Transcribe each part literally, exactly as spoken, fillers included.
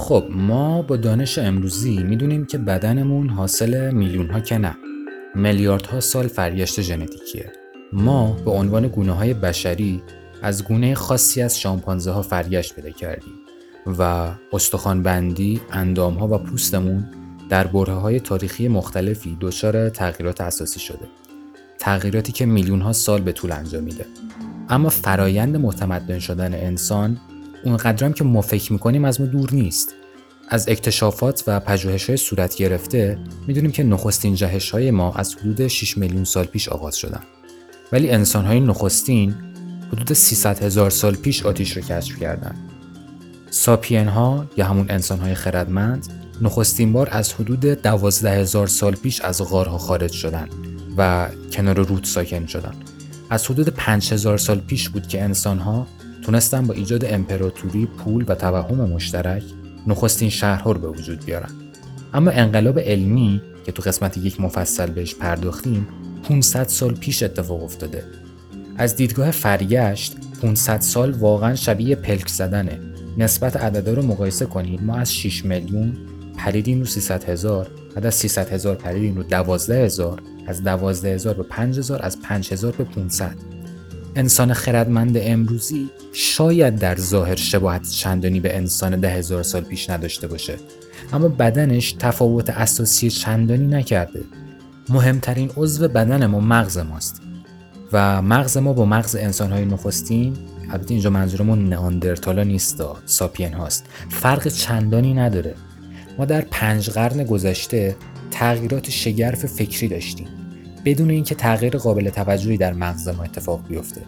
خب ما با دانش امروزی میدونیم که بدنمون حاصل میلیون ها که نه، میلیاردها سال فرگشت ژنتیکیه. ما به عنوان گونه‌های بشری از گونه خاصی از شامپانزه ها فرگشت پیدا کردیم و استخوان‌بندی، اندام‌ها و پوستمون در برهه‌های تاریخی مختلفی دچار تغییرات اساسی شده. تغییراتی که میلیون‌ها سال به طول انجام میده. اما فرایند متمدن شدن انسان اونقدرم که ما فکر می‌کنیم از ما دور نیست. از اکتشافات و پژوهش‌های صورت گرفته می‌دونیم که نخستین جهش‌های ما از حدود شش میلیون سال پیش آغاز شدن. ولی انسان‌های نخستین حدود سیصد هزار سال پیش آتش رو کشف کردن. ساپین‌ها یا همون انسان‌های خردمند نخستین بار از حدود دوازده هزار سال پیش از غارها خارج شدن و کنار رود ساکن شدن. از حدود پنج هزار سال پیش بود که انسان‌ها تونستن با ایجاد امپراتوری، پول و توهم مشترک نخستین شهرها رو به وجود بیارن. اما انقلاب علمی که تو قسمت یک مفصل بهش پرداختیم پانصد سال پیش اتفاق افتاده. از دیدگاه فرگشت پانصد سال واقعا شبیه پلک زدنه. نسبت عددا رو مقایسه کنید، ما از شش میلیون پریدیم رو سیصد هزار، بعد از سیصد هزار پریدیم رو دوازده هزار، از دوازده هزار به پنج هزار، از پنج هزار به پانصد. انسان خردمند امروزی شاید در ظاهر شباهت چندانی به انسان ده هزار سال پیش نداشته باشه، اما بدنش تفاوت اساسی چندانی نکرده. مهمترین عضو بدن ما مغز ماست و مغز ما با مغز انسان‌های نخستین، البته اینجا منظورمون نئاندرتالا نیست، ساپین هاست، فرق چندانی نداره. ما در پنج قرن گذشته تغییرات شگرف فکری داشتیم بدون اینکه تغییر قابل توجهی در مغز ما اتفاق بیفته.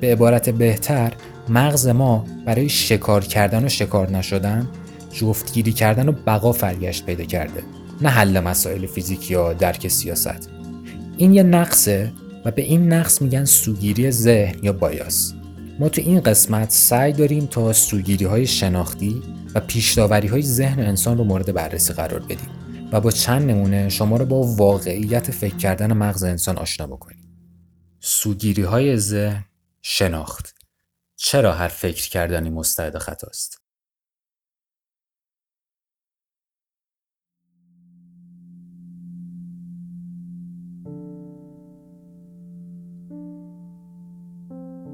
به عبارت بهتر، مغز ما برای شکار کردن و شکار نشدن، جفتگیری کردن و بقا فرگشت پیدا کرده، نه حل مسائل فیزیک یا درک سیاست. این یه نقصه و به این نقص میگن سوگیری ذهن یا بایاس. ما تو این قسمت سعی داریم تا سوگیری‌های شناختی و پیش‌داوری‌های ذهن انسان رو مورد بررسی قرار بدیم و با چند نمونه شما رو با واقعیت فکر کردن مغز انسان آشنا بکنیم. سوگیری‌های ذهن، شناخت. چرا هر فکر کردنی مستعد خطاست؟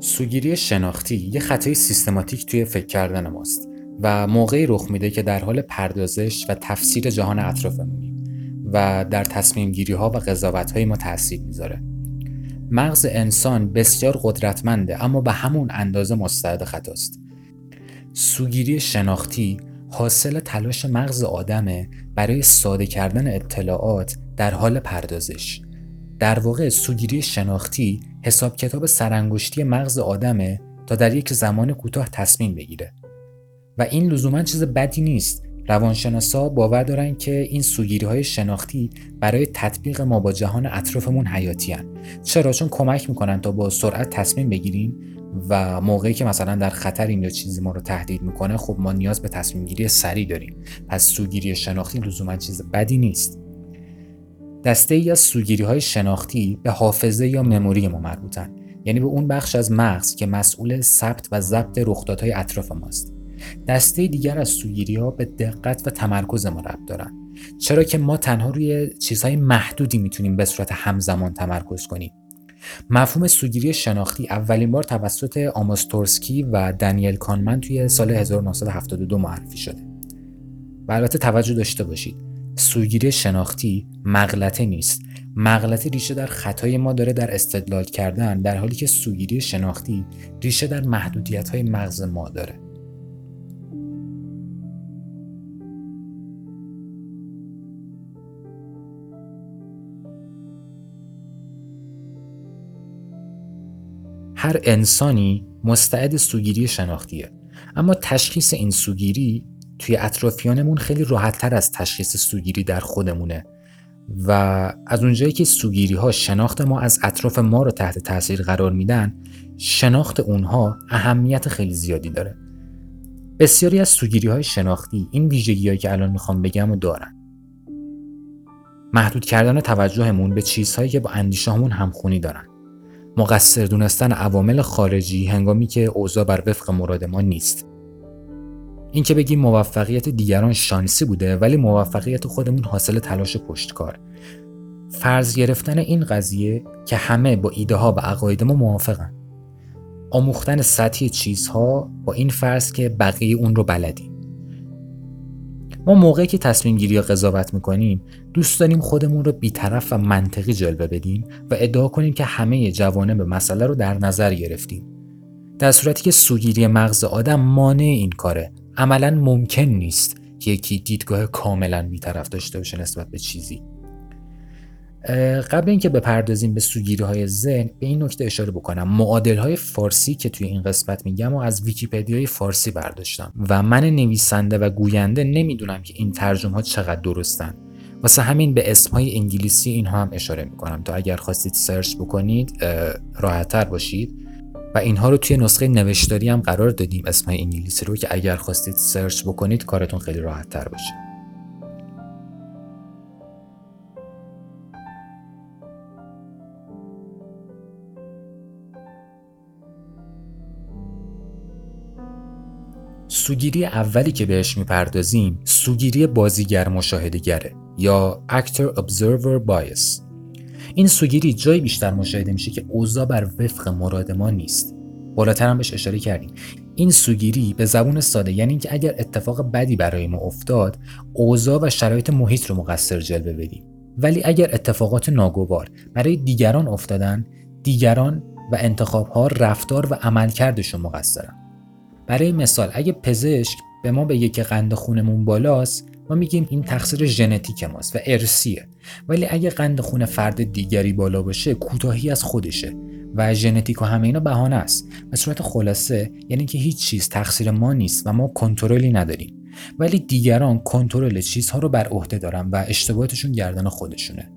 سوگیری شناختی یه خطای سیستماتیک توی فکر کردن ماست و موقعی رخ میده که در حال پردازش و تفسیر جهان اطرافمونیم و در تصمیم گیری ها و قضاوت های ما تاثیر میذاره. مغز انسان بسیار قدرتمنده اما به همون اندازه مستعد خطاست. سوگیری شناختی حاصل تلاش مغز آدمه برای ساده کردن اطلاعات در حال پردازش. در واقع سوگیری شناختی حساب کتاب سرانگشتی مغز آدمه تا در یک زمان کوتاه تصمیم بگیره و این لزوما چیز بدی نیست. روانشناسا باور دارن که این سوگیری‌های شناختی برای تطبیق ما با جهان اطرافمون حیاتیه. چرا؟ چون کمک میکنن تا با سرعت تصمیم بگیریم و موقعی که مثلا در خطریم یا چیزی ما رو تهدید میکنه، خب ما نیاز به تصمیم گیری سریع داریم. پس سوگیری شناختی لزوما چیز بدی نیست. دسته‌ای از سوگیری‌های شناختی به حافظه یا مموری ما مربوطن، یعنی به اون بخش از مغز که مسئول ثبت و ضبط رخدادهای اطراف ماست. دسته دیگر از سوگیری‌ها به دقت و تمرکز ما ربط دارن، چرا که ما تنها روی چیزهای محدودی میتونیم به صورت همزمان تمرکز کنیم. مفهوم سوگیری شناختی اولین بار توسط آماس تورسکی و دنیل کانمن توی سال هزار و نهصد و هفتاد و دو معرفی شده. البته توجه داشته باشید، سوگیری شناختی مغلطه نیست. مغلطه ریشه در خطای ما داره در استدلال کردن، در حالی که سوگیری شناختی ریشه در محدودیت‌های مغز ما داره. هر انسانی مستعد سوگیری شناختیه، اما تشخیص این سوگیری توی اطرافیانمون خیلی راحت‌تر از تشخیص سوگیری در خودمونه و از اونجایی که سوگیری‌ها شناخت ما از اطراف ما رو تحت تاثیر قرار میدن، شناخت اونها اهمیت خیلی زیادی داره. بسیاری از سوگیری‌های شناختی این ویژگی‌هایی که الان میخوام بگم رو دارن. محدود کردن توجهمون به چیزهایی که با اندیشه‌مون همخونی دارن. مقصر دونستن عوامل خارجی هنگامی که اوضاع بر وفق مراد ما نیست. این که بگیم موفقیت دیگران شانسی بوده ولی موفقیت خودمون حاصل تلاش پشتکار. فرض گرفتن این قضیه که همه با ایده ها و عقاید ما موافقن. آموختن سطحی چیزها با این فرض که بقیه اون رو بلدیم. ما موقعی که تصمیم گیری یا قضاوت میکنیم دوست داریم خودمون رو بیطرف و منطقی جلوه بدیم و ادعا کنیم که همه جوانب مسئله رو در نظر گرفتیم، در صورتی که سوگیری مغز آدم مانع این کاره. عملا ممکن نیست که یکی دیدگاه کاملا بیطرف داشته باشه نسبت به چیزی. قبل اینکه بپردازیم به سوگیری‌های ذهن به این نکته اشاره بکنم، معادل‌های فارسی که توی این قسمت میگم و از ویکی‌پدیای فارسی برداشتم و من نویسنده و گوینده نمیدونم که این ترجمه‌ها چقدر درستن، واسه همین به اسم‌های انگلیسی اینها هم اشاره میکنم تا اگر خواستید سرچ بکنید راحت‌تر باشید. و اینها رو توی نسخه نوشتاری هم قرار دادیم، اسم‌های انگلیسی رو، که اگر خواستید سرچ بکنید کارتون خیلی راحت‌تر باشه. سوگیری اولی که بهش میپردازیم سوگیری بازیگر مشاهده‌گره یا Actor Observer Bias. این سوگیری جایی بیشتر مشاهده میشه که اوضاع بر وفق مراد ما نیست. بالاتر هم بهش اشاره کردیم. این سوگیری به زبون ساده یعنی اینکه اگر اتفاق بدی برای ما افتاد اوضاع و شرایط محیط رو مقصر جلوه بدیم، ولی اگر اتفاقات ناگوار برای دیگران افتادن، دیگران و انتخاب‌ها، رفتار و عملکردشون مقصرن. برای مثال اگه پزشک به ما بگه که قند خونمون بالاست، ما میگیم این تقصیر ژنتیک ماست و ارثیه، ولی اگه قند خون فرد دیگری بالا باشه کوتاهی از خودشه و ژنتیک و همه اینا بهانه است. به صورت خلاصه یعنی که هیچ چیز تقصیر ما نیست و ما کنترلی نداریم، ولی دیگران کنترل چیزها رو بر عهده دارن و اشتباهاتشون گردن خودشونه.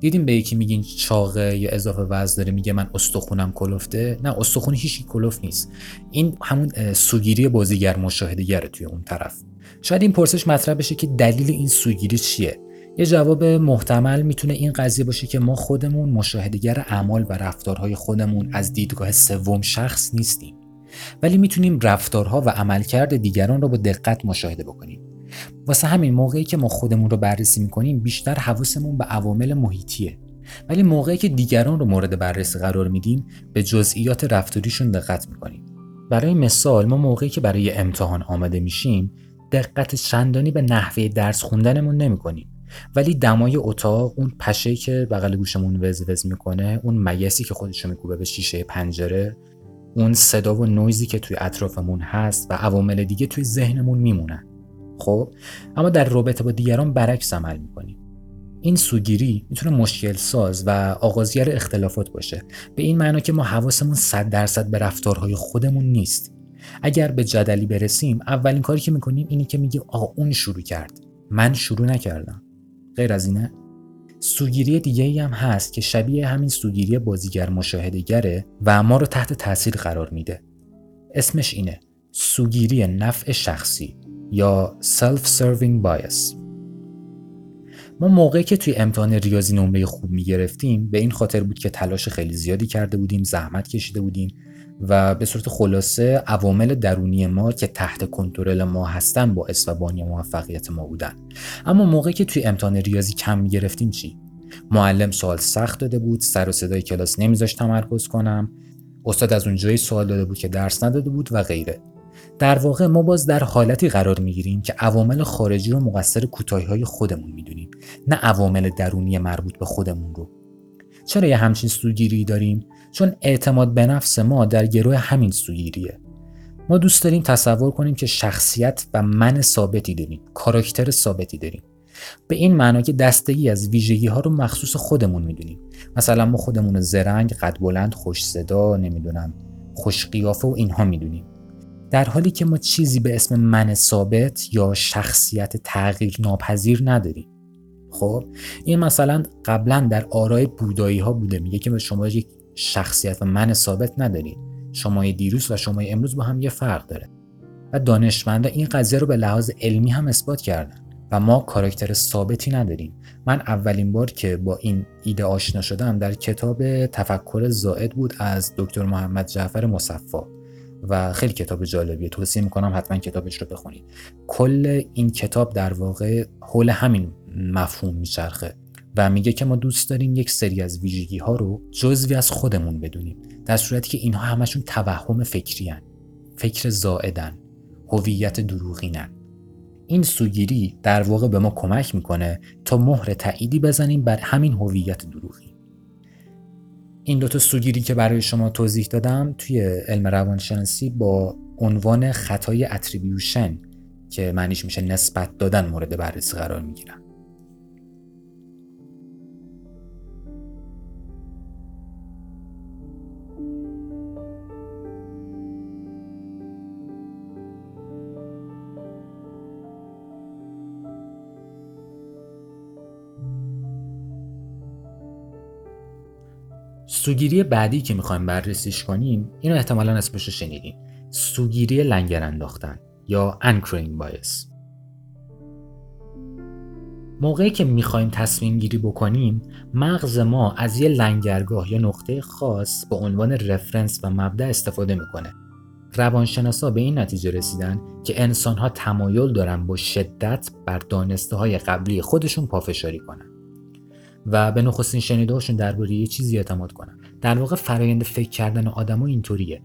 دیدیم به یکی میگین چاقه یا اضافه وزن داره میگه من استخونم کلفته. نه، استخون هیچی کلفت نیست. این همون سوگیری بازیگر مشاهده‌گره توی اون طرف. شاید این پرسش مطرح بشه که دلیل این سوگیری چیه. یه جواب محتمل میتونه این قضیه باشه که ما خودمون مشاهده‌گر اعمال و رفتارهای خودمون از دیدگاه سوم شخص نیستیم، ولی میتونیم رفتارها و عملکرد دیگران رو با دقت مشاهده بکنیم. واسه همین موقعی که ما خودمون رو بررسی میکنیم بیشتر حواسمون به عوامل محیطیه، ولی موقعی که دیگران رو مورد بررسی قرار میدیم به جزئیات رفتاریشون دقت میکنیم. برای مثال ما موقعی که برای امتحان آماده میشیم دقت چندانی به نحوه درس خوندنمون نمیکنیم، ولی دمای اتاق، اون پشه‌ای که بغل گوشمون وز وز میکنه، اون مگسی که خودشو میکوبه به شیشه پنجره، اون صدا و نویزی که توی اطرافمون هست و عوامل دیگه توی ذهنمون میمونن. خب اما در رابطه با دیگران برعکس عمل میکنیم. این سوگیری میتونه مشکل ساز و آغازگر اختلافات باشه، به این معنا که ما حواسمون صد درصد به رفتارهای خودمون نیست. اگر به جدلی برسیم اولین کاری که میکنیم اینه که میگیم آقا اون شروع کرد، من شروع نکردم. غیر از اینه سوگیری دیگه ای هم هست که شبیه همین سوگیری بازیگر مشاهده‌گره و ما رو تحت تاثیر قرار میده. اسمش اینه سوگیری نفع شخصی یا self-serving bias. ما موقعی که توی امتحان ریاضی نمره خوب میگرفتیم به این خاطر بود که تلاش خیلی زیادی کرده بودیم، زحمت کشیده بودیم و به صورت خلاصه عوامل درونی ما که تحت کنترل ما هستن باعث و بانی موفقیت ما بودن. اما موقعی که توی امتحان ریاضی کم میگرفتیم چی؟ معلم سوال سخت داده بود، سر و صدای کلاس نمیذاشت تمرکز کنم، استاد از اونجایی سوال داده بود که درس نداده بود و غیره. در واقع ما باز در حالتی قرار میگیریم که عوامل خارجی رو مقصر کوتاهی‌های خودمون میدونیم، نه عوامل درونی مربوط به خودمون رو. چرا یه همچین سوگیری داریم؟ چون اعتماد به نفس ما در گروه همین سوگیریه. ما دوست داریم تصور کنیم که شخصیت و من ثابتی داریم، کاراکتر ثابتی داریم، به این معنا که دسته‌ای از ویژگی‌ها رو مخصوص خودمون میدونیم. مثلا ما خودمون رو زرنگ، قد بلند، خوش صدا، نمیدونم خوش قیافه و اینها میدونیم، در حالی که ما چیزی به اسم من ثابت یا شخصیت تغییر ناپذیر نداریم. خب این مثلا قبلا در آرای بودایی ها بوده، میگه که شما یک شخصیت و من ثابت ندارید، شمای دیروز و شمای امروز با هم یه فرق داره و دانشمندا این قضیه رو به لحاظ علمی هم اثبات کردن و ما کاراکتر ثابتی نداریم. من اولین بار که با این ایده آشنا شدم در کتاب تفکر زائد بود از دکتر محمد جعفر مصفا و خیلی کتاب جالبیه، توصیه میکنم حتما کتابش رو بخونید. کل این کتاب در واقع حول همین مفهوم میچرخه و میگه که ما دوست داریم یک سری از ویژگی ها رو جزوی از خودمون بدونیم، در صورتی که اینها همشون توهم فکری هن. فکر زائدن، هویت دروغینن. این سوگیری در واقع به ما کمک میکنه تا مهر تاییدی بزنیم بر همین هویت دروغین. این دوتا سوگیری که برای شما توضیح دادم توی علم روانشناسی با عنوان خطای اتریبیوشن که معنیش میشه نسبت دادن مورد بررسی قرار میگیرن. سوگیری بعدی که میخوایم بررسیش کنیم، اینو احتمالاً اسمش رو شنیدین، سوگیری لنگر انداختن یا anchoring bias. موقعی که میخوایم تصمیم گیری بکنیم، مغز ما از یه لنگرگاه یا نقطه خاص به عنوان رفرنس و مبدأ استفاده میکنه. روانشناسا به این نتیجه رسیدن که انسانها تمایل دارن با شدت بر دانسته‌های قبلی خودشون پافشاری کنن و به نخستین شنیده‌هاشون درباره یه چیزی اعتماد کنن. در واقع فرایند فکر کردن آدم‌ها اینطوریه،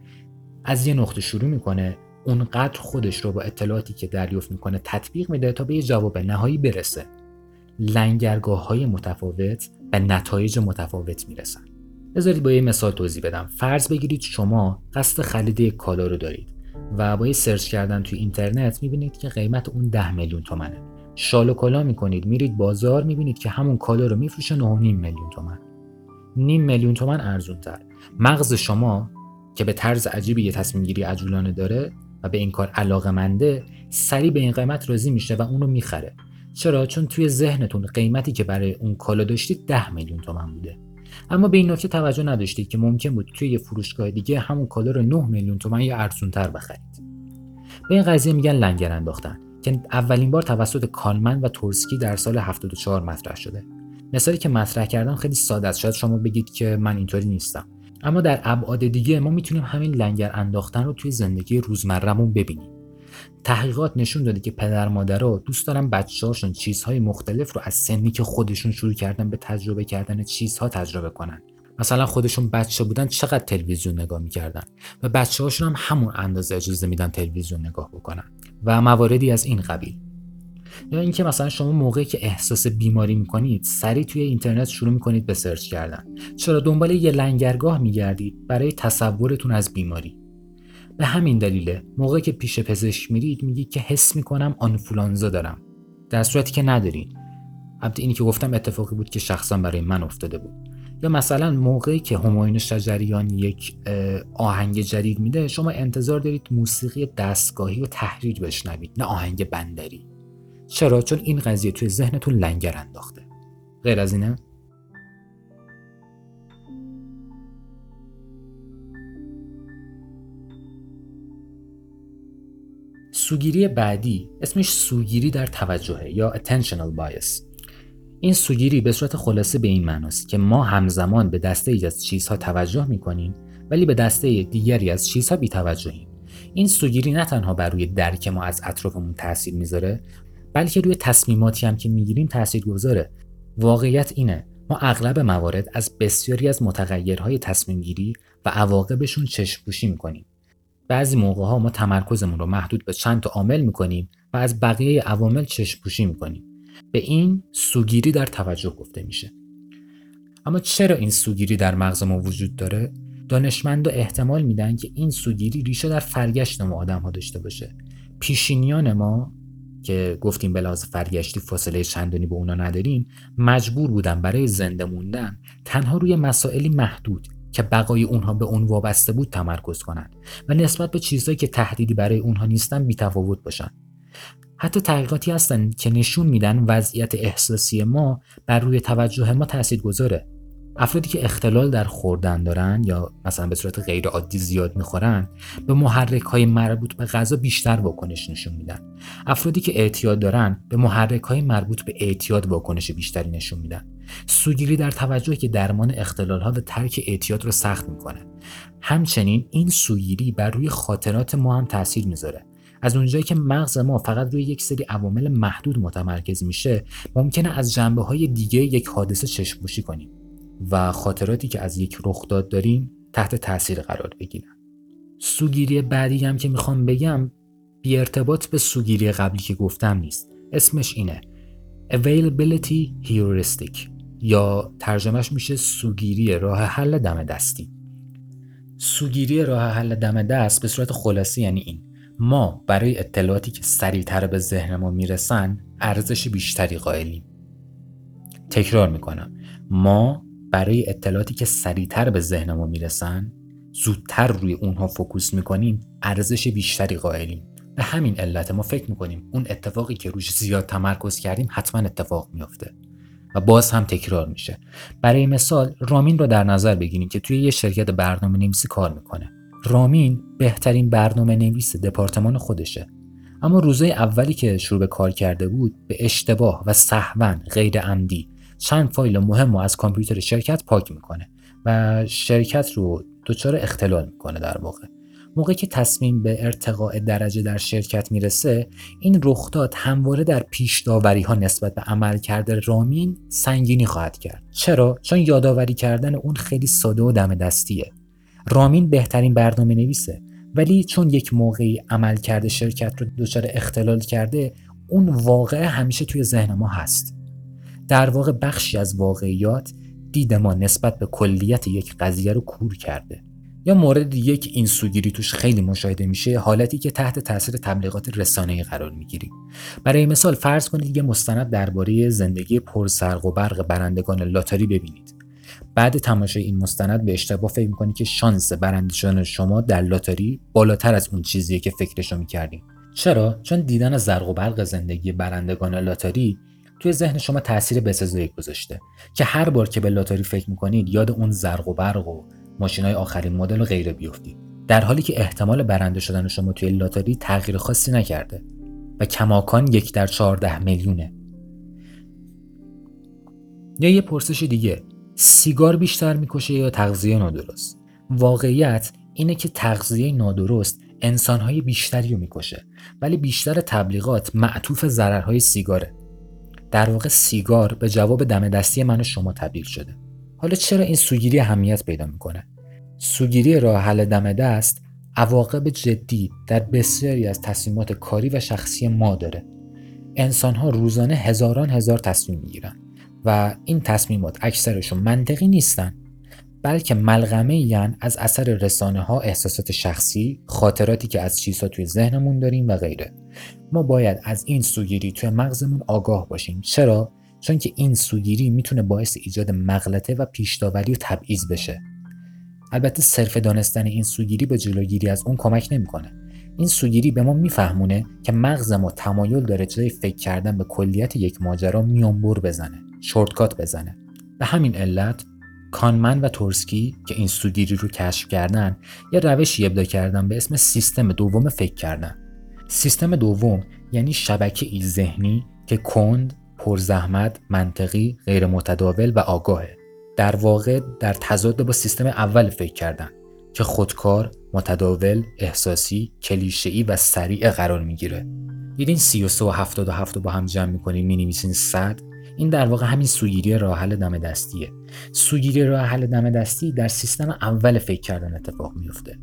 از یه نقطه شروع میکنه، اونقدر خودش رو با اطلاعاتی که دریافت میکنه تطبیق میده تا به یه جواب نهایی برسه. لنگرگاه‌های متفاوت به نتایج متفاوت میرسن. بذارید با یه مثال توضیح بدم. فرض بگیرید شما قصد خرید یک کالا رو دارید و با یه سرچ کردن توی اینترنت میبینید که قیمت اون ده میلیون تومانه. شال و کلا میکنید، میرید بازار، میبینید که همون کالا رو میفروشه نه و نیم میلیون تومن، نیم میلیون تومن ارزون تر. مغز شما که به طرز عجیبی یه تصمیم گیری عجولانه داره و به این کار علاقه‌منده، سریع به این قیمت راضی میشه و اون رو میخره. چرا؟ چون توی ذهنتون قیمتی که برای اون کالا داشتید ده میلیون تومن بوده، اما به این نکته توجه نداشتید که ممکن بود توی یه فروشگاه دیگه همون کالا رو نه میلیون تومن یا ارزون تر بخرید. به این قضیه میگن لنگر انداختن که اولین بار توسط کالمن و تورسکی در سال هفتاد و چهار مطرح شده. مثالی که مطرح کردم خیلی ساده است. شاید شما بگید که من اینطوری نیستم. اما در ابعاد دیگه ما میتونیم همین لنگر انداختن رو توی زندگی روزمره‌مون ببینیم. تحقیقات نشون داده که پدر مادرها دوست دارن بچه‌هاشون چیزهای مختلف رو از سنی که خودشون شروع کردن به تجربه کردن چیزها تجربه کنن. مثلا خودشون بچه بودن چقدر تلویزیون نگاه می‌کردن و بچه‌هاشون هم همون اندازه اجازه میدن تلویزیون نگاه بکنن و مواردی از این قبیل. یا اینکه مثلا شما موقعی که احساس بیماری می‌کنید، سریع توی اینترنت شروع می‌کنید به سرچ کردن. چرا؟ دنبال یه لنگرگاه می‌گردید برای تصورتون از بیماری. به همین دلیله موقعی که پیش پزشک میرید میگید که حس می‌کنم آنفولانزا دارم، در صورتی که ندارین. البته اینی که گفتم اتفاقی بود که شخصا برای من افتاده بود. یا مثلا موقعی که همایون شجریان یک آهنگ جدید میده، شما انتظار دارید موسیقی دستگاهی و تحریر بشنوید، نه آهنگ بندری. چرا؟ چون این قضیه توی ذهنتون لنگر انداخته. غیر از اینه؟ سوگیری بعدی اسمش سوگیری در توجهه یا attentional bias. این سوگیری به صورت خلاصه به این معناست که ما همزمان به دسته‌ای از چیزها توجه می‌کنیم ولی به دسته دیگری از چیزها بی‌توجهیم. این سوگیری نه تنها بر روی درک ما از اطرافمون تأثیر می‌ذاره، بلکه روی تصمیماتی هم که می‌گیریم تاثیرگذاره. واقعیت اینه ما اغلب موارد از بسیاری از متغیرهای تصمیم‌گیری و عواقبشون چشم‌پوشی می‌کنیم. بعضی موقع‌ها ما تمرکزمون رو محدود به چند تا عامل می‌کنیم و از بقیه عوامل چشم‌پوشی می‌کنیم. به این سوگیری در توجه گفته میشه. اما چرا این سوگیری در مغز ما وجود داره؟ دانشمندا احتمال میدن که این سوگیری ریشه در فرگشت ما آدم ها داشته باشه. پیشینیان ما که گفتیم به لحاظ فرگشتی فاصله چندانی با اونا نداریم، مجبور بودن برای زنده موندن تنها روی مسائلی محدود که بقای اونها به اون وابسته بود تمرکز کنن و نسبت به چیزایی که تهدیدی برای اونها نیستن بی‌تفاوت باشن. حتی تحقیقاتی هستن که نشون میدن وضعیت احساسی ما بر روی توجه ما تاثیرگذاره. افرادی که اختلال در خوردن دارن یا مثلا به صورت غیر عادی زیاد میخورن به محرک‌های مربوط به غذا بیشتر واکنش نشون میدن. افرادی که اعتیاد دارن به محرک‌های مربوط به اعتیاد واکنش بیشتری نشون میدن. سوگیری در توجه که درمان اختلال‌ها و ترک اعتیاد رو سخت میکنه. همچنین این سوگیری بر روی خاطرات ما هم تاثیر میذاره. از اونجایی که مغز ما فقط روی یک سری عوامل محدود متمرکز میشه، ممکنه از جنبه‌های دیگه یک حادثه چشم‌پوشی کنیم و خاطراتی که از یک رخداد داریم تحت تاثیر قرار بگیرن. سوگیری بعدی هم که میخوام بگم بی ارتباط به سوگیری قبلی که گفتم نیست. اسمش اینه Availability Heuristic یا ترجمهش میشه سوگیری راه حل دم دستی. سوگیری راه حل دم دست به صورت خلاصه یعنی این: ما برای اطلاعاتی که سریعتر به ذهن ما میرسن ارزش بیشتری قائلیم. تکرار میکنم، ما برای اطلاعاتی که سریعتر به ذهن ما میرسن زودتر روی اونها فوکوس میکنیم، ارزش بیشتری قائلیم. به همین علت ما فکر میکنیم اون اتفاقی که روش زیاد تمرکز کردیم حتما اتفاق میافته و باز هم تکرار میشه. برای مثال رامین رو در نظر بگیریم که توی یه شرکت برنامه نویسی کار میکنه. رامین بهترین برنامه نویس دپارتمان خودشه، اما روزای اولی که شروع به کار کرده بود به اشتباه و سهوا غیر عمدی چند فایل مهم رو از کامپیوتر شرکت پاک میکنه و شرکت رو دچار اختلال میکنه. در واقع موقعی که تصمیم به ارتقاء درجه در شرکت میرسه، این رخداد همواره در پیش داوری ها نسبت به عملکرد رامین سنگینی خواهد کرد. چرا؟ چون یادآوری کردن اون خیلی ساده و دم دستیه. رامین بهترین برنامه نویسه، ولی چون یک موقعی عملکرد شرکت رو دچار اختلال کرده، اون واقعه همیشه توی ذهن ما هست. در واقع بخشی از واقعیات دید ما نسبت به کلیت یک قضیه رو کور کرده. یا مورد یک این سوگیری توش خیلی مشاهده میشه، حالتی که تحت تاثیر تبلیغات رسانه‌ای قرار میگیری. برای مثال فرض کنید یه مستند درباره زندگی پرسرق و برق برندگان لاتاری ببینید. بعد تماشای این مستند به اشتباه فکر می‌کنید که شانس برنده شدن شما در لاتاری بالاتر از اون چیزیه که فکرش رو می‌کردید. چرا؟ چون دیدن زرق و برق زندگی برندگان لاتاری توی ذهن شما تأثیر بسزایی گذاشته که هر بار که به لاتاری فکر میکنید یاد اون زرق و برق و ماشینای آخرین مدل و غیره بیفتید، در حالی که احتمال برنده شدن شما توی لاتاری تغییر خاصی نکرده و کماکان یک در چهارده میلیونه. یا یه پرسش دیگه، سیگار بیشتر میکشه یا تغذیه نادرست؟ واقعیت اینه که تغذیه نادرست انسانهای بیشتری رو میکشه، ولی بیشتر تبلیغات معطوف ضررهای سیگاره. در واقع سیگار به جواب دم دستی من و شما تبدیل شده. حالا چرا این سوگیری اهمیت پیدا میکنه؟ سوگیری راه حل دم دست عواقب جدی در بسیاری از تصمیمات کاری و شخصی ما داره. انسان‌ها روزانه هزاران هزار تصمیم میگیرن و این تصمیمات اکثرشون منطقی نیستن، بلکه ملغمه‌ای از اثر رسانه‌ها، احساسات شخصی، خاطراتی که از چیزها توی ذهنمون داریم و غیره. ما باید از این سوگیری توی مغزمون آگاه باشیم. چرا؟ چون که این سوگیری میتونه باعث ایجاد مغلطه و پیش‌داوری و تبعیض بشه. البته صرف دانستن این سوگیری به جلوگیری از اون کمک نمیکنه. این سوگیری به ما میفهمونه که مغز ما تمایل داره جای فکر کردن به کلیت یک ماجرا میانبر بزنه، شورتکات بزنه. به همین علت کانمن و تورسکی که این سوگیری رو کشف کردن یه روشی ابدا کردن به اسم سیستم دوم فکر کردن. سیستم دوم یعنی شبکه‌ای ذهنی که کند، پرزحمت، منطقی، غیر متداول و آگاهه. در واقع در تضاد با سیستم اول فکر کردن که خودکار، متداول، احساسی، کلیشه‌ای و سریع قرار میگیره. دیدین سی و سه و هفتاد و هفت با هم جمع می‌کنین می‌نویسین صد؟ این در واقع همین سوگیری راه حل دم دستیه. سوگیری راه حل دم دستی در سیستم اول فکر کردن اتفاق میفته.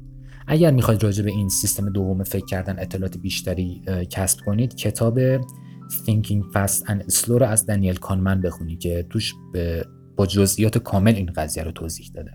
اگر میخواید راجع به این سیستم دوم فکر کردن اطلاعات بیشتری کسب کنید، کتاب Thinking Fast and Slow رو از دنیل کانمن بخونید که توش با جزئیات کامل این قضیه رو توضیح داده.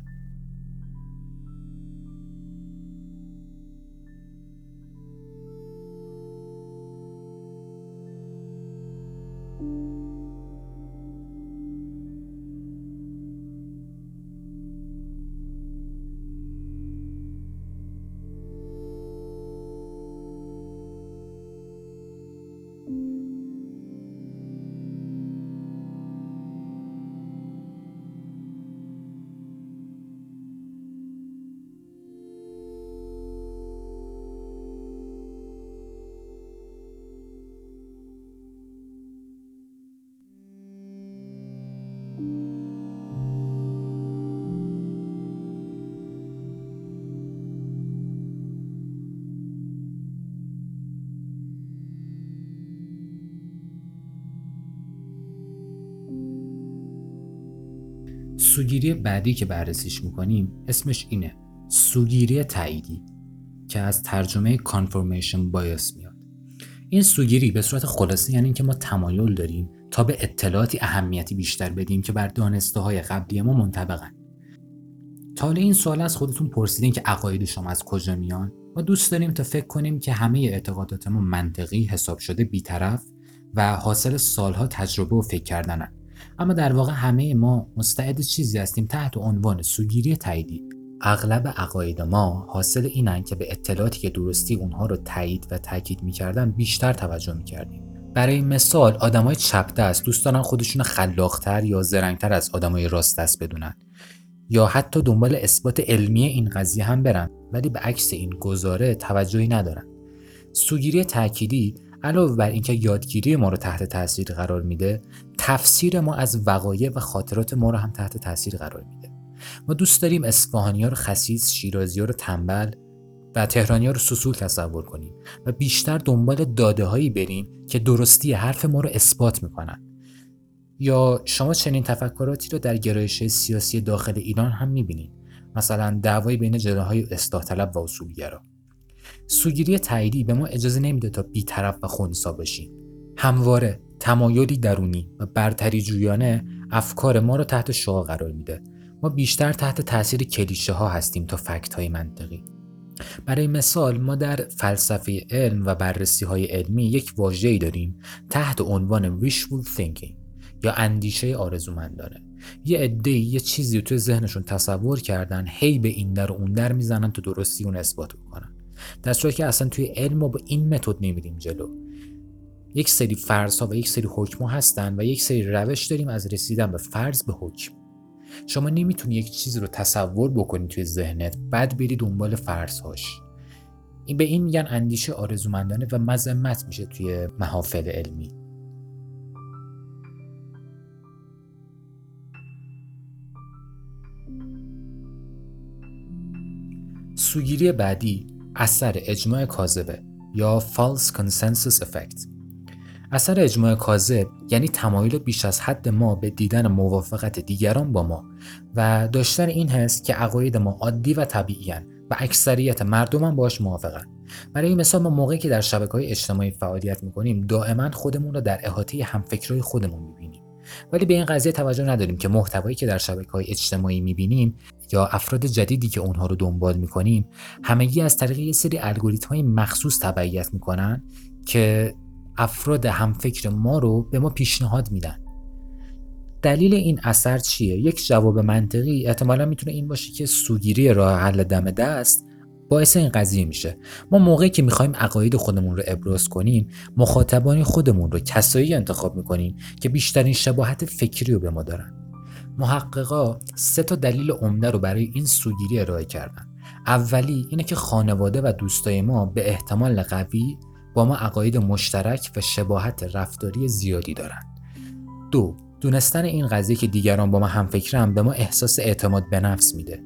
سوگیری بعدی که بررسیش میکنیم اسمش اینه، سوگیری تاییدی که از ترجمه کانفرمیشن بایاس میاد. این سوگیری به صورت خلاصه یعنی اینکه ما تمایل داریم تا به اطلاعاتی اهمیتی بیشتر بدیم که بر دانسته‌های قبلی ما منطبقن. تا حالا این سوال از خودتون پرسیدین که عقاید شما از کجا میان؟ ما دوست داریم تا فکر کنیم که همه اعتقادات ما منطقی، حساب شده، بی‌طرف و حاصل سالها تجربه و فکر کردنن. اما در واقع همه ما مستعد چیزی هستیم تحت عنوان سوگیری تاییدی. اغلب عقاید ما حاصل اینن که به اطلاعاتی که درستی اونها رو تایید و تاکید می‌کردن بیشتر توجه می‌کردیم. برای مثال آدمای چپ دست دوست دارن خودشون خلاق‌تر یا زرنگ‌تر از آدمای راست دست بدونن، یا حتی دنبال اثبات علمی این قضیه هم برن، ولی به عکس این گزاره توجهی ندارن. سوگیری تأکیدی علاوه بر اینکه یادگیری ما رو تحت تاثیر قرار میده، تفسیر ما از وقایع و خاطرات ما رو هم تحت تاثیر قرار میده. ما دوست داریم اصفهانی‌ها رو خسیس، شیرازی‌ها رو تنبل و تهرانی‌ها رو سوسول تصور کنیم و بیشتر دنبال داده‌هایی بریم که درستی حرف ما رو اثبات میکنن. یا شما چنین تفکراتی رو در گرایش سیاسی داخل ایران هم می‌بینید، مثلا دعوای بین جناح‌های اصلاح طلب و اصولگرا. سوگیری تاییدی به ما اجازه نمیده تا بی‌طرف و خنثی باشیم. همواره تمایلی درونی و برتری جویانه افکار ما رو تحت شعاع قرار میده. ما بیشتر تحت تاثیر کلیشه ها هستیم تا فکت های منطقی. برای مثال ما در فلسفه علم و بررسی های علمی یک واژه‌ای داریم تحت عنوان wishful thinking یا اندیشه آرزومندانه. یه عده‌ای یه چیزی رو توی ذهنشون تصور کردن، هی به این در و اون در میزنن تا درستی اون اثبات بکنن. در صورتی که اصلا توی علم ما با این متد نمیریم جلو. یک سری فرض ها و یک سری حکم ها هستن و یک سری روش داریم از رسیدن به فرض به حکم. شما نمیتونی یک چیز رو تصور بکنی توی ذهنت بعد بری دنبال فرض هاش. این به این میگن اندیشه آرزومندانه و مذمت میشه توی محافل علمی. سوگیری بعدی اثر اجماع کاذبه یا false consensus effect. اثر اجماع کاذب یعنی تمایل بیش از حد ما به دیدن موافقت دیگران با ما و داشتن این حس که عقاید ما عادی و طبیعی هستند و اکثریت مردم هم باهاش موافقن. برای مثال ما موقعی که در شبکه‌های اجتماعی فعالیت می‌کنیم دائما خودمون رو در احاطه همفکرای خودمون می‌بینیم، ولی به این قضیه توجه نداریم که محتوایی که در شبکه‌های اجتماعی می‌بینیم یا افراد جدیدی که اونها رو دنبال می‌کنیم همگی از طریق یه سری الگوریتم‌های مخصوص تبعیت می‌کنن که افراد همفکر ما رو به ما پیشنهاد میدن. دلیل این اثر چیه؟ یک جواب منطقی احتمالاً میتونه این باشه که سوگیری راه حل دم دست باعث این قضیه میشه. ما موقعی که میخوایم عقاید خودمون رو ابراز کنیم، مخاطبان خودمون رو کسایی انتخاب میکنیم که بیشترین شباهت فکری رو به ما دارن. محققا سه تا دلیل عمده رو برای این سوگیری ارائه کردن. اولی اینه که خانواده و دوستای ما به احتمال قوی با ما عقاید مشترک و شباهت رفتاری زیادی دارن. دو، دونستن این قضیه که دیگران با ما همفکرن به ما احساس اعتماد به نفس میده.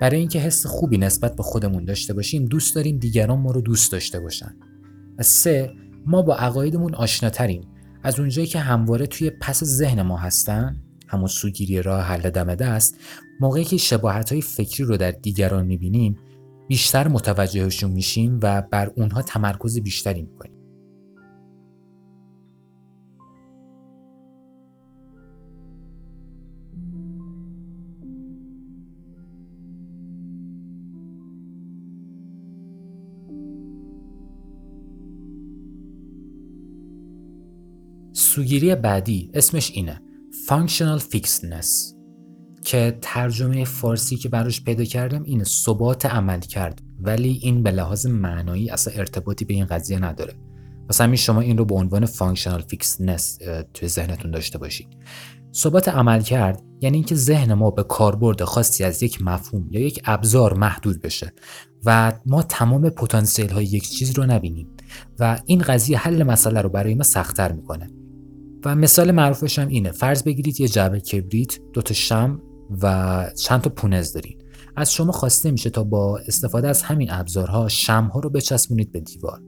برای اینکه حس خوبی نسبت به خودمون داشته باشیم دوست داریم دیگران ما رو دوست داشته باشن. و سه، ما با عقایدمون آشناتریم. از اونجایی که همواره توی پس ذهن ما هستن، همون سوگیری راه حل دم دست، موقعی که شباهت‌های فکری رو در دیگران می‌بینیم بیشتر متوجهشون میشیم و بر اونها تمرکز بیشتری میکنیم. سوگیری بعدی اسمش اینه Functional Fixedness که ترجمه فارسی که براش پیدا کردم اینه ثبات عمل کرد، ولی این به لحاظ معنایی اصلا ارتباطی به این قضیه نداره. مثلا همین شما این رو به عنوان Functional Fixedness توی ذهنتون داشته باشید. ثبات عمل کرد یعنی اینکه ذهن ما به کاربرد خاصی از یک مفهوم یا یک ابزار محدود بشه و ما تمام پتانسیل های یک چیز رو نبینیم و این قضیه حل مسئله رو برای ما سخت‌تر میکنه. و مثال معروفش هم اینه، فرض بگیرید یه جعبه کبریت، دو تا شمع و چند تا پونز دارید. از شما خواسته میشه تا با استفاده از همین ابزارها شمع‌ها رو بچسبونید به دیوار.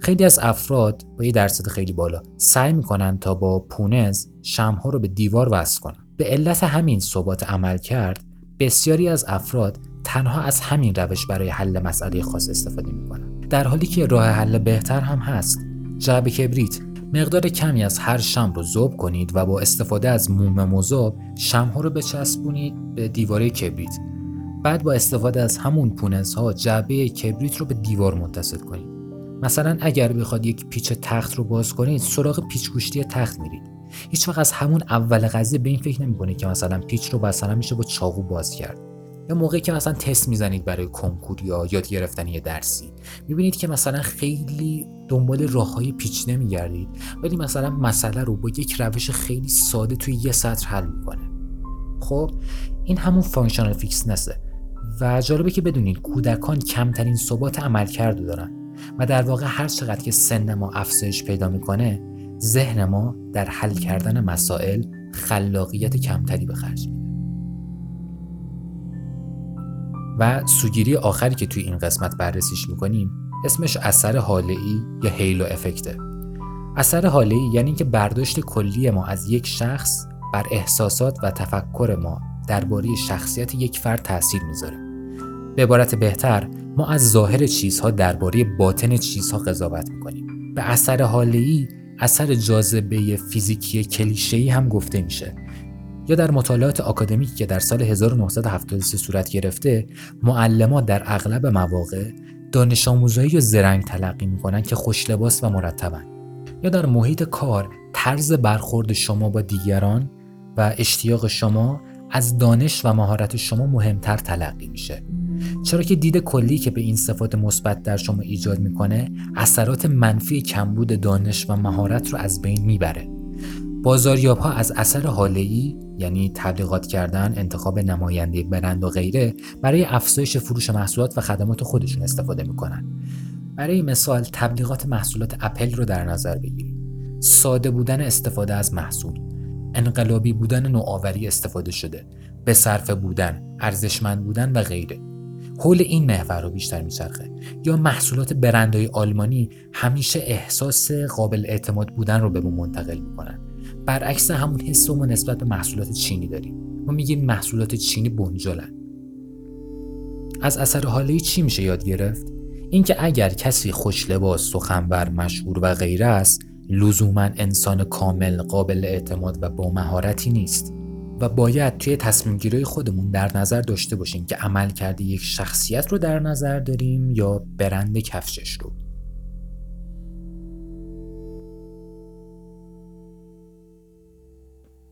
خیلی از افراد با یه درصد خیلی بالا سعی میکنن تا با پونز شمع‌ها رو به دیوار وصل کنن. به علت همین ثبات عمل کرد، بسیاری از افراد تنها از همین روش برای حل مسئله خاص استفاده می‌کنند، در حالی که راه حل بهتر هم هست. جعب کبریت، مقدار کمی از هر شمع رو ذوب کنید و با استفاده از موم مذوب شمع‌ها رو بچسبونید به دیواره کبریت. بعد با استفاده از همون پونزها جعبه کبریت رو به دیوار متصل کنید. مثلا اگر بخواد یک پیچ تخت رو باز کنید، سراغ پیچ گوشتی تخت میرید. هیچ وقت از همون اول قضیه به این فکر نمی‌کنید که مثلا پیچ رو مثلا میشه با چاقو باز کرد. یا موقعی که مثلا تست میزنید برای کنکور یا یاد گرفتن یه درسی، میبینید که مثلا خیلی دنبال راههای پیچیده میگردید، ولی مثلا مسئله رو با یک روش خیلی ساده توی یه سطر حل میکنه. خب این همون فانکشنال فیکسنسه و جالبه که بدونید کودکان کمترین ثبات عملکرد دارن و در واقع هر چقدر که سن ما افزایش پیدا میکنه، ذهن ما در حل کردن مسائل خلاقیت کمتری به خرج میده. و سوگیری آخری که توی این قسمت بررسیش میکنیم اسمش اثر هاله‌ای یا هیلو افکته. اثر هاله‌ای یعنی که برداشت کلی ما از یک شخص بر احساسات و تفکر ما درباره شخصیت یک فرد تأثیر میذاره. به عبارت بهتر، ما از ظاهر چیزها درباره باطن چیزها قضاوت میکنیم. به اثر هاله‌ای اثر جاذبه فیزیکی کلیشه‌ای هم گفته میشه. یا در مطالعات آکادمیکی که در سال هزار و نهصد و هفتاد و سه صورت گرفته، معلمان در اغلب مواقع دانش آموزایی رو زرنگ تلقی می‌کنن که خوش لباس و مرتبن. یا در محیط کار، طرز برخورد شما با دیگران و اشتیاق شما از دانش و مهارت شما مهمتر تلقی میشه، چرا که دید کلی که به این صفات مثبت در شما ایجاد می‌کنه، اثرات منفی کمبود دانش و مهارت رو از بین میبره. بازاریاب‌ها از اثر هاله‌ای، یعنی تبلیغات کردن، انتخاب نماینده برند و غیره، برای افزایش فروش محصولات و خدمات خودشون استفاده میکنن. برای مثال تبلیغات محصولات اپل رو در نظر بگیرید. ساده بودن استفاده از محصول، انقلابی بودن نوآوری استفاده شده، به صرفه بودن، ارزشمند بودن و غیره. حول این محور رو بیشتر میچرخه. یا محصولات برندهای آلمانی همیشه احساس قابل اعتماد بودن رو به ما منتقل میکنن. برعکس همون حس ما نسبت به محصولات چینی داریم. ما میگیم محصولات چینی بنجلن. از اثر هاله‌ای چی میشه یاد گرفت؟ اینکه اگر کسی خوش لباس، سخنور، مشهور و غیره است، لزوما انسان کامل، قابل اعتماد و با مهارتی نیست. و باید توی تصمیم گیری خودمون در نظر داشته باشیم که عمل کرده یک شخصیت رو در نظر داریم یا برند کفشش رو.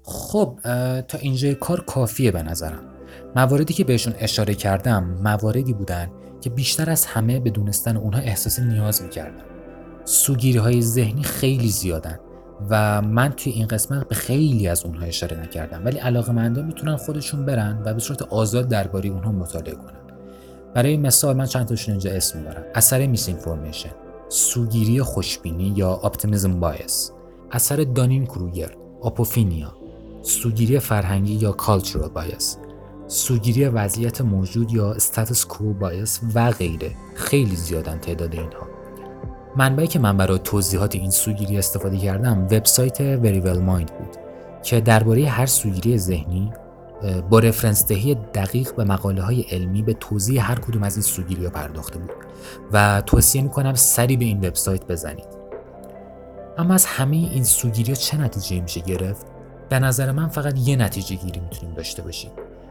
خب تا اینجای کار کافیه به نظرم. مواردی که بهشون اشاره کردم مواردی بودن که بیشتر از همه به دونستن اونها احساس نیاز میکردم. سوگیری های ذهنی خیلی زیادن و من توی این قسمت به خیلی از اونها اشاره نکردم، ولی علاقه‌مندان میتونن خودشون برن و به صورت آزاد درباره اونها مطالعه کنن. برای مثال من چند تاشون اینجا اسم میبرم: اثر میس اینفورمیشن، سوگیری خوشبینی یا اپتیمیسم بایاس، اثر دانین کروگر، آپوفینیا، سوگیری فرهنگی یا cultural bias، سوگیری وضعیت موجود یا status quo bias و غیره. خیلی زیادن تعداد اینها. منبعی که من برای توضیحات این سوگیری استفاده کردم وبسایت Very Well Mind بود که درباره هر سوگیری ذهنی با رفرنس دهی دقیق به مقاله‌های علمی به توضیح هر کدوم از این سوگیری‌ها پرداخته بود و توصیه می‌کنم سری به این وبسایت بزنید. اما از همه این سوگیری‌ها چه نتیجه‌ای میشه گرفت؟ به نظر من فقط یه نتیجه گیری میتونیم داشته باشیم،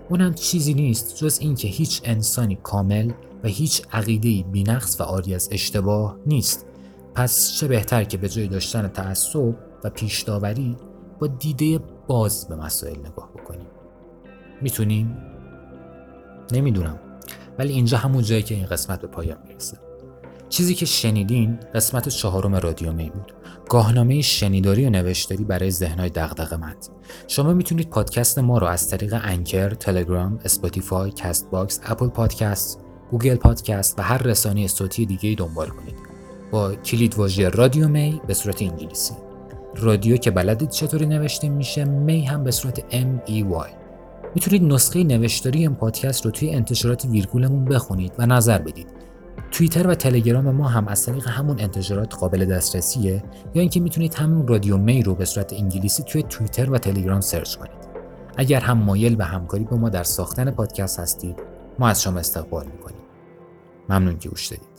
اونم چیزی نیست جز این که هیچ انسانی کامل و هیچ عقیده‌ای بی‌نقص و عاری از اشتباه نیست. پس چه بهتر که به جای داشتن تعصب و پیش داوری با دیده باز به مسائل نگاه بکنیم. میتونیم؟ نمیدونم، ولی اینجا همون جایی که این قسمت به پایان میرسه. چیزی که شنیدین قسمت چهارم رادیو می بود، گاهنامه شنیداری و نوشتاری برای ذهن‌های دغدغه‌مند. شما میتونید پادکست ما رو از طریق انکر، تلگرام، اسپاتیفای، کست باکس، اپل پادکست، گوگل پادکست و هر رسانه صوتی دیگه‌ای دنبال کنید با کلیدواژه رادیو می به صورت انگلیسی. رادیو که بلدید چطوری نوشته میشه، می هم به صورت M E Y. میتونید نسخه نوشتاری این پادکست رو توی انتشارات ویرگولمون بخونید و نظر بدید. توییتر و تلگرام ما هم از طریق همون انتشارات قابل دسترسیه، یا یعنی اینکه میتونید همون رادیو می رو به صورت انگلیسی توی توییتر و تلگرام سرچ کنید. اگر هم مایل به همکاری با ما در ساختن پادکست هستید، ما از شما استقبال می‌کنیم. ممنون که گوش دادید.